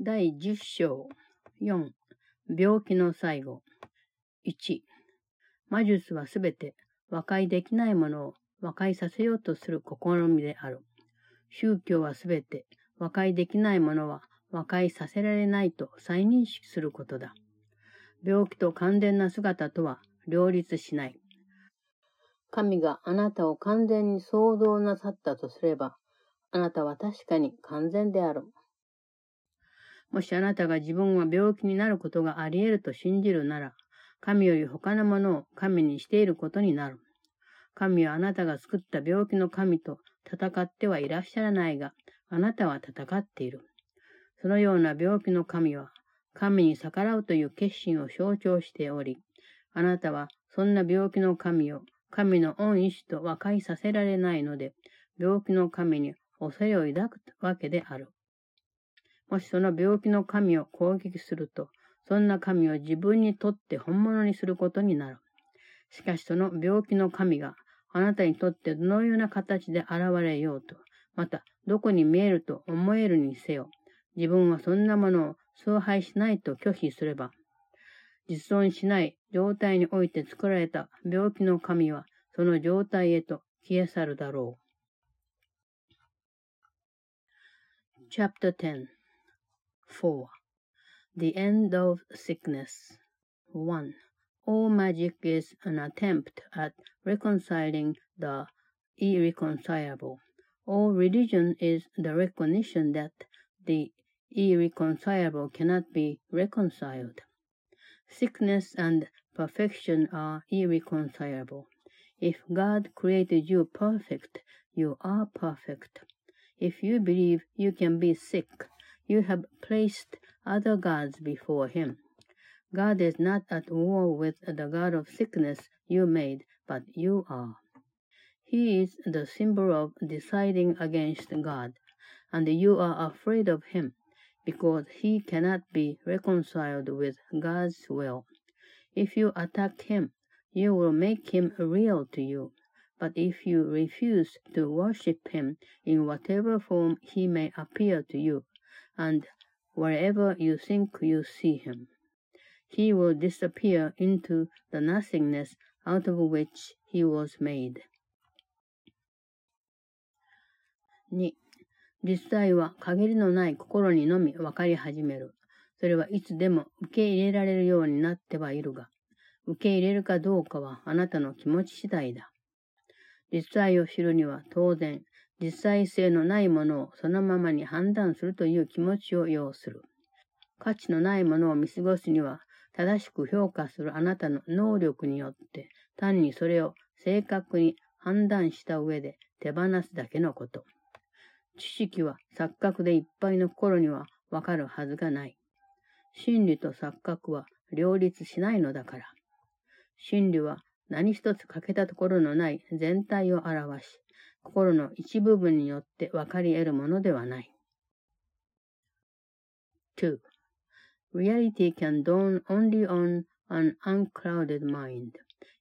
第10章4病気の最後1魔術はすべて和解できないものを和解させようとする試みである。宗教はすべて和解できないものは和解させられないと再認識することだ。病気と完全な姿とは両立しない。神があなたを完全に創造なさったとすれば、あなたは確かに完全である。もしあなたが自分は病気になることがあり得ると信じるなら、神より他のものを神にしていることになる。神はあなたが作った病気の神と戦ってはいらっしゃらないが、あなたは戦っている。そのような病気の神は、神に逆らうという決心を象徴しており、あなたはそんな病気の神を神の恩意志と和解させられないので、病気の神に恐れを抱くわけである。もしその病気の神を攻撃すると、そんな神を自分にとって本物にすることになる。しかしその病気の神があなたにとってどのような形で現れようと、またどこに見えると思えるにせよ、自分はそんなものを崇拝しないと拒否すれば、実存しない状態において作られた病気の神はその状態へと消え去るだろう。Chapter 10 4. The End of Sickness 1. All magic is an attempt at reconciling the irreconcilable. All religion is the recognition that the irreconcilable cannot be reconciled. Sickness and perfection are irreconcilable. If God created you perfect, you are perfect. If you believe you can be sick, you have placed other gods before him. God is not at war with the God of sickness you made, but you are. He is the symbol of deciding against God, and you are afraid of him, because he cannot be reconciled with God's will. If you attack him, you will make him real to you. But if you refuse to worship him in whatever form he may appear to you, and wherever you think you see him, he will disappear into the nothingness out of which he was made. 2. 実在は限りのない心にのみ分かり始める。それはいつでも受け入れられるようになってはいるが、受け入れるかどうかはあなたの気持ち次第だ。実在を知るには当然、実在性のないものをそのままに判断するという気持ちを要する。価値のないものを見過ごすには、正しく評価するあなたの能力によって、単にそれを正確に判断した上で手放すだけのこと。知識は錯覚でいっぱいの心にはわかるはずがない。真理と錯覚は両立しないのだから。真理は何一つ欠けたところのない全体を表し、心の一部分によって分かり得るものではない。2. Reality can dawn only on an unclouded mind.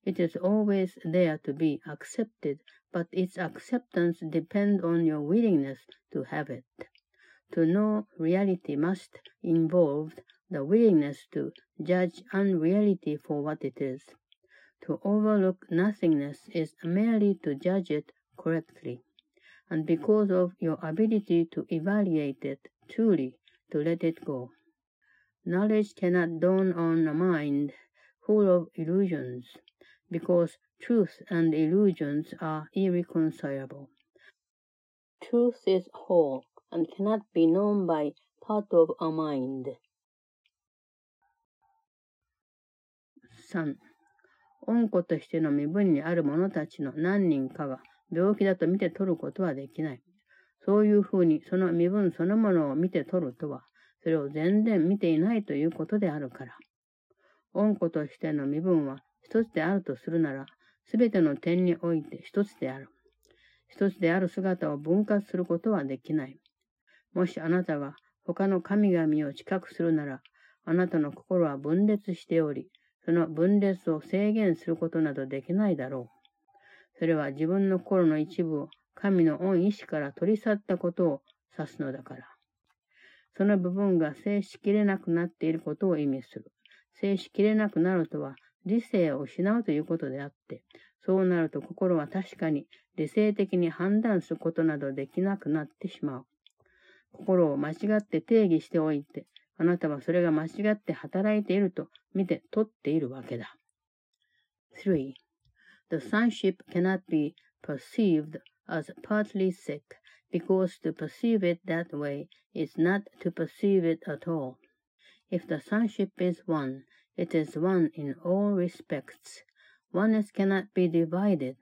It is always there to be accepted, but its acceptance depends on your willingness to have it. To know reality must involve the willingness to judge unreality for what it is. To overlook nothingness is merely to judge it correctly, and because of your ability to evaluate it truly, to let it go. Knowledge cannot dawn on a mind full of illusions, because truth and illusions are irreconcilable. Truth is whole and cannot be known by part of a mind. 3. 恩子としての身分にある者たちの何人かが病気だと見て取ることはできない。そういうふうにその身分そのものを見て取るとは、それを全然見ていないということであるから。恩子としての身分は一つであるとするなら、すべての点において一つである。一つである姿を分割することはできない。もしあなたが他の神々を知覚するなら、あなたの心は分裂しており、その分裂を制限することなどできないだろう。それは自分の心の一部を神の恩意志から取り去ったことを指すのだから。その部分が制しきれなくなっていることを意味する。制しきれなくなるとは、理性を失うということであって、そうなると心は確かに理性的に判断することなどできなくなってしまう。心を間違って定義しておいて、あなたはそれが間違って働いていると見て取っているわけだ。3. The sonship cannot be perceived as partly sick, because to perceive it that way is not to perceive it at all. If the sonship is one, it is one in all respects. Oneness cannot be divided.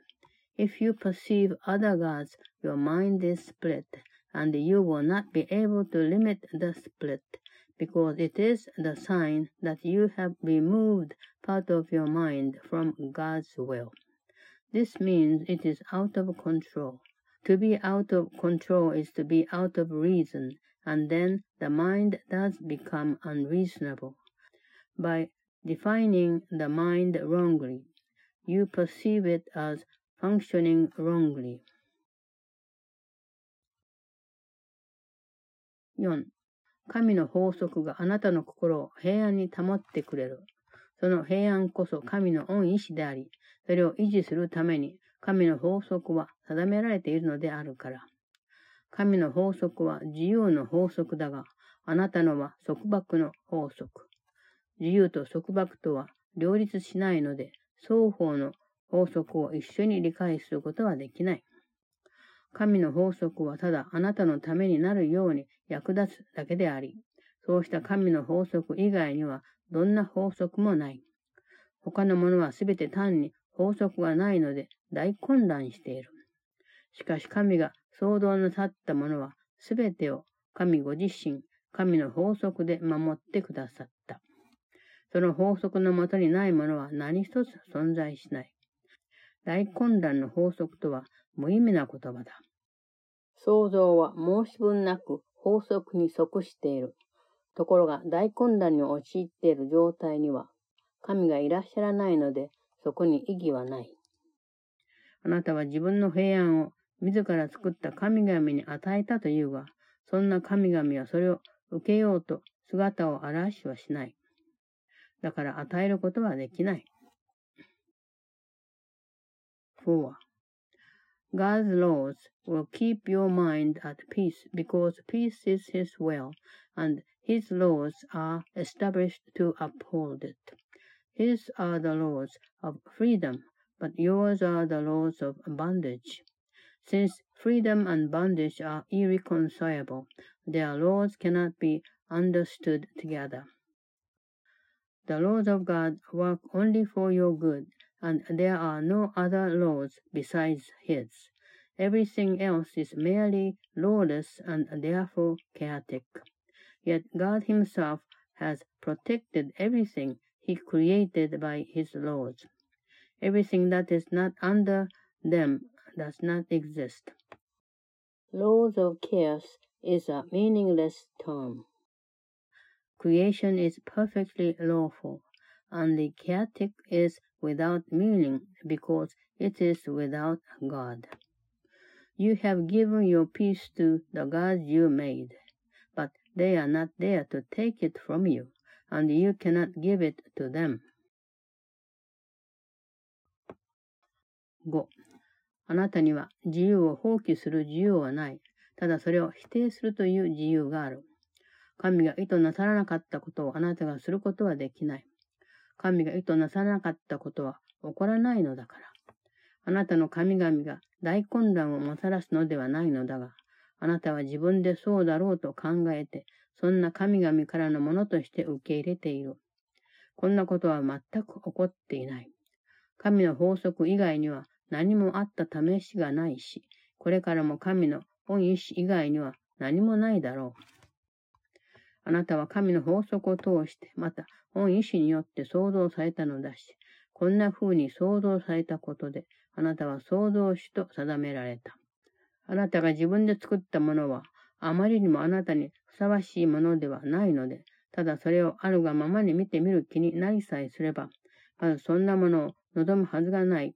If you perceive other gods, your mind is split, and you will not be able to limit the split, because it is the sign that you have removed part of your mind from God's will. This means it is out of control. To be out of control is to be out of reason, and then the mind does become unreasonable. By defining the mind wrongly, you perceive it as functioning wrongly. 4. 神の法則があなたの心を平安に保ってくれる。その平安こそ神の御意志であり、それを維持するために神の法則は定められているのであるから。神の法則は自由の法則だが、あなたのは束縛の法則。自由と束縛とは両立しないので、双方の法則を一緒に理解することはできない。神の法則はただあなたのためになるように役立つだけであり、そうした神の法則以外にはどんな法則もない。他のものはすべて単に法則がないので大混乱している。しかし神が創造なさったものはすべてを神ご自身、神の法則で守ってくださった。その法則のもとにないものは何一つ存在しない。大混乱の法則とは無意味な言葉だ。創造は申し分なく法則に即している。ところが大混乱に陥っている状態には、神がいらっしゃらないので、そこに意義はない。あなたは自分の平安を自ら作った神々に与えたというが、そんな神々はそれを受けようと姿を現しはしない。だから与えることはできない。4. God's laws will keep your mind at peace because peace is His will, and His laws are established to uphold it. His are the laws of freedom, but yours are the laws of bondage. Since freedom and bondage are irreconcilable, their laws cannot be understood together. The laws of God work only for your good, and there are no other laws besides His. Everything else is merely lawless and therefore chaotic. Yet God Himself has protected everything He created by His laws. Everything that is not under them does not exist. Laws of chaos is a meaningless term. Creation is perfectly lawful, and the chaotic is without meaning because it is without God. You have given your peace to the gods you made, but they are not there to take it from you, and you cannot give it to them. 5. あなたには自由を放棄する自由はない。ただそれを否定するという自由がある。神が意図なさらなかったことをあなたがすることはできない。神が意図なさらなかったことは起こらないのだから。あなたの神々が大混乱をもたらすのではないのだが、あなたは自分でそうだろうと考えて、そんな神々からのものとして受け入れている。こんなことは全く起こっていない。神の法則以外には何もあった試しがないし、これからも神の御意志以外には何もないだろう。あなたは神の法則を通して、また、御意志によって創造されたのだし、こんな風に創造されたことで、あなたは創造主と定められた。あなたが自分で作ったものは、あまりにもあなたにふさわしいものではないので、ただそれをあるがままに見てみる気になりさえすれば、まずそんなものを望むはずがない。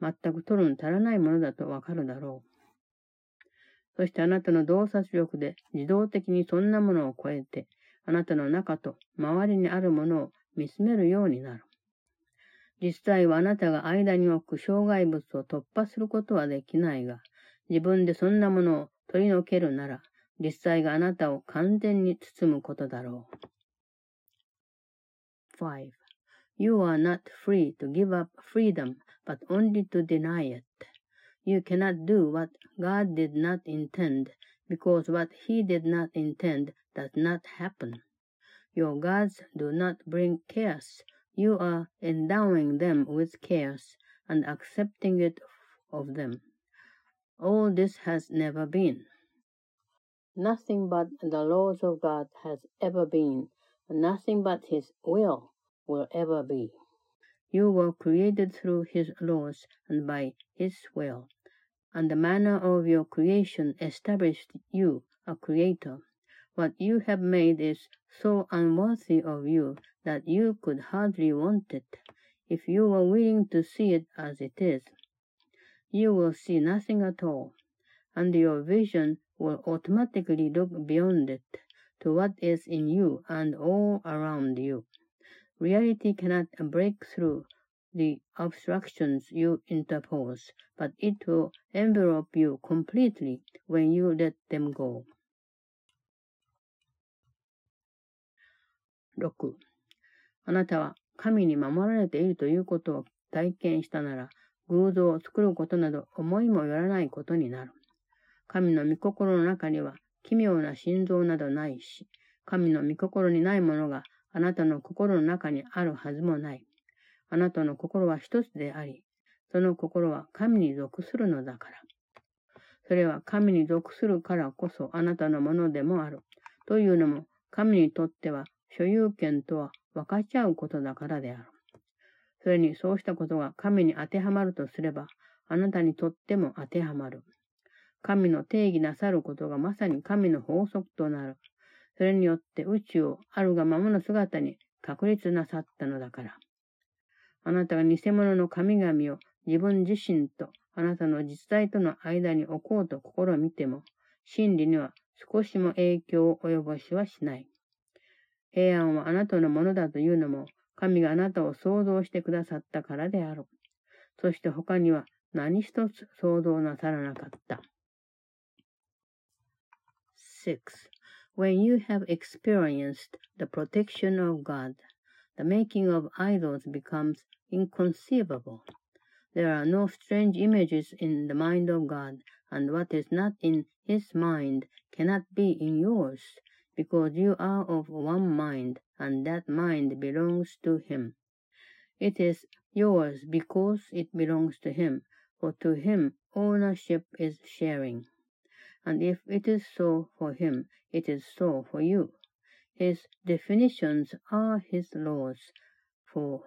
全く取るに足らないものだとわかるだろう。そしてあなたの洞察力で自動的にそんなものを超えて、あなたの中と周りにあるものを見つめるようになる。実際はあなたが間に置く障害物を突破することはできないが、自分でそんなものを取り除けるなら、実際があなたを完全に包むことだろう。5. You are not free to give up freedom, but only to deny it. You cannot do what God did not intend, because what He did not intend does not happen. Your gods do not bring chaos. You are endowing them with chaos and accepting it of them. All this has never been. Nothing but the laws of God has ever been, and nothing but His will ever be. You were created through His laws and by His will, and the manner of your creation established you a creator. What you have made is so unworthy of you that you could hardly want it, if you were willing to see it as it is. You will see nothing at all, and your vision will automatically look beyond it, to what is in you and all around you. Reality cannot break through the obstructions you interpose, but it will envelop you completely when you let them go. 6. あなたは神に守られているということを体験したなら、偶像を作ることなど思いもよらないことになる。神の御心の中には奇妙な心臓などないし、神の御心にないものがあなたの心の中にあるはずもない。あなたの心は一つであり、その心は神に属するのだから。それは神に属するからこそあなたのものでもある。というのも、神にとっては所有権とは分かち合うことだからである。それにそうしたことが神に当てはまるとすれば、あなたにとっても当てはまる。神の定義なさることがまさに神の法則となる。それによって宇宙をあるがままの姿に確立なさったのだから。あなたが偽物の神々を自分自身とあなたの実在との間に置こうと試みても、真理には少しも影響を及ぼしはしない。平安はあなたのものだというのも、神があなたを創造してくださったからである。そして他には何一つ創造なさらなかった。6. When you have experienced the protection of God, the making of idols becomes inconceivable. There are no strange images in the mind of God, and what is not in His mind cannot be in yours.Because you are of one mind, and that mind belongs to Him. It is yours because it belongs to Him, for to Him ownership is sharing. And if it is so for Him, it is so for you. His definitions are His laws, for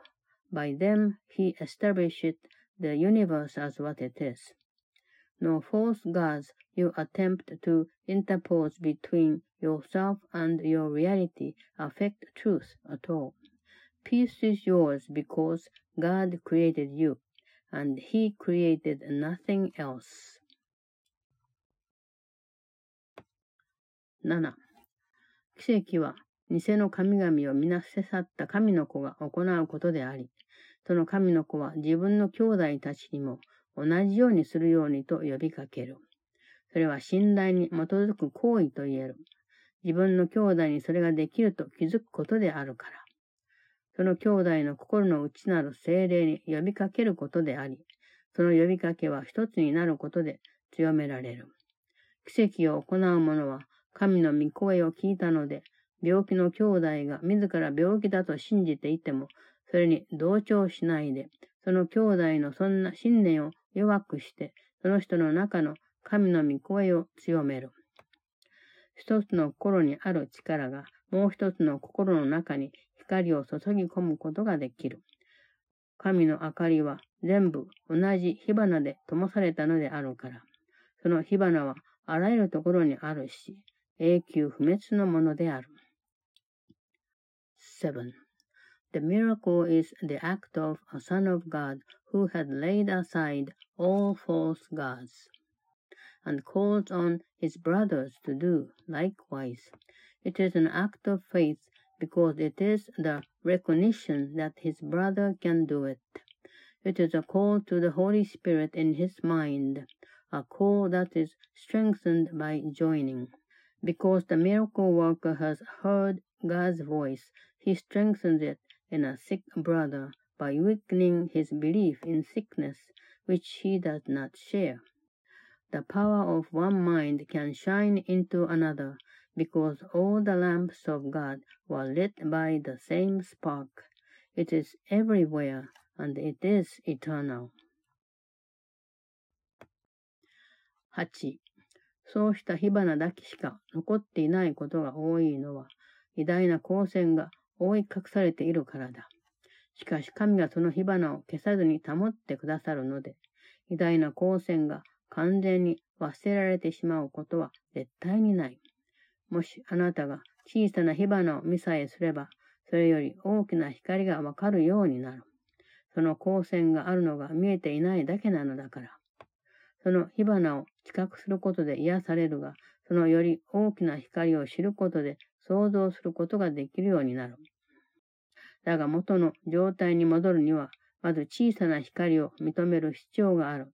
by them He established the universe as what it is. No false gods you attempt to interpose between yourself and your reality affect truth at all. Peace is yours because God created you, and He created nothing else. 7. 奇跡は偽の神々を皆捨て去った神の子が行うことであり、その神の子は自分の兄弟たちにも同じようにするようにと呼びかける。それは信頼に基づく行為と言える。自分の兄弟にそれができると気づくことであるから。その兄弟の心の内なる精霊に呼びかけることであり、その呼びかけは一つになることで強められる。奇跡を行う者は神の御声を聞いたので、病気の兄弟が自ら病気だと信じていても、それに同調しないで、その兄弟のそんな信念を弱くして、その人の中の神の御声を強める。一つの心にある力がもう一つの心の中に光を注ぎ込むことができる。神の明かりは全部同じ火花で灯されたのであるから、その火花はあらゆるところにあるし、永久不滅のものである。7. The miracle is the act of a Son of God who had laid aside all false gods. and calls on his brothers to do likewise. It is an act of faith because it is the recognition that his brother can do it. It is a call to the Holy Spirit in his mind, a call that is strengthened by joining. Because the miracle worker has heard God's voice, he strengthens it in a sick brother by weakening his belief in sickness, which he does not share. The power of one mind can shine into another, because all the lamps of God were lit by the same spark. It is everywhere, and it is eternal. 8. そうした火花だけしか残っていないことが多いのは、偉大な光線が覆い隠されているからだ。しかし神がその火花を消さずに保ってくださるので、偉大な光線が完全に忘れられてしまうことは絶対にない。もしあなたが小さな火花を見さえすれば、それより大きな光がわかるようになる。その光線があるのが見えていないだけなのだから。その火花を知覚することで癒されるが、そのより大きな光を知ることで想像することができるようになる。だが元の状態に戻るには、まず小さな光を認める必要がある。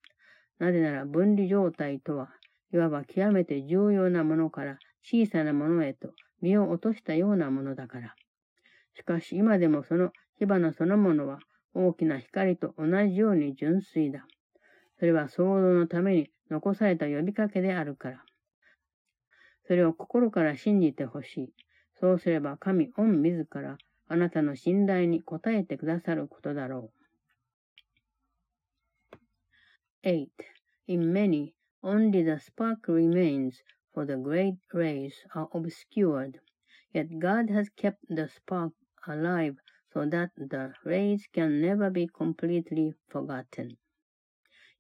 なぜなら分離状態とは、いわば極めて重要なものから小さなものへと身を落としたようなものだから。しかし今でもその火花そのものは大きな光と同じように純粋だ。それは創造のために残された呼びかけであるから。それを心から信じてほしい。そうすれば神御自らあなたの信頼に応えてくださることだろう。8. In many, only the spark remains, for the great rays are obscured. Yet God has kept the spark alive so that the rays can never be completely forgotten.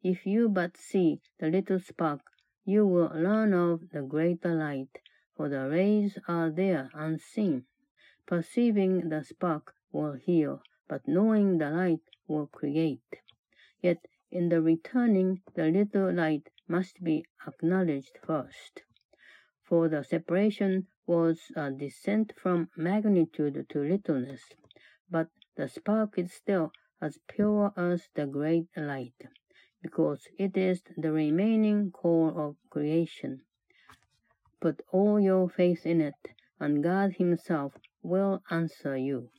If you but see the little spark, you will learn of the greater light, for the rays are there unseen. Perceiving the spark will heal, but knowing the light will create. Yet in the returning, the little light must be acknowledged first. For the separation was a descent from magnitude to littleness, but the spark is still as pure as the great light. Because it is the remaining core of creation. Put all your faith in it, and God Himself will answer you.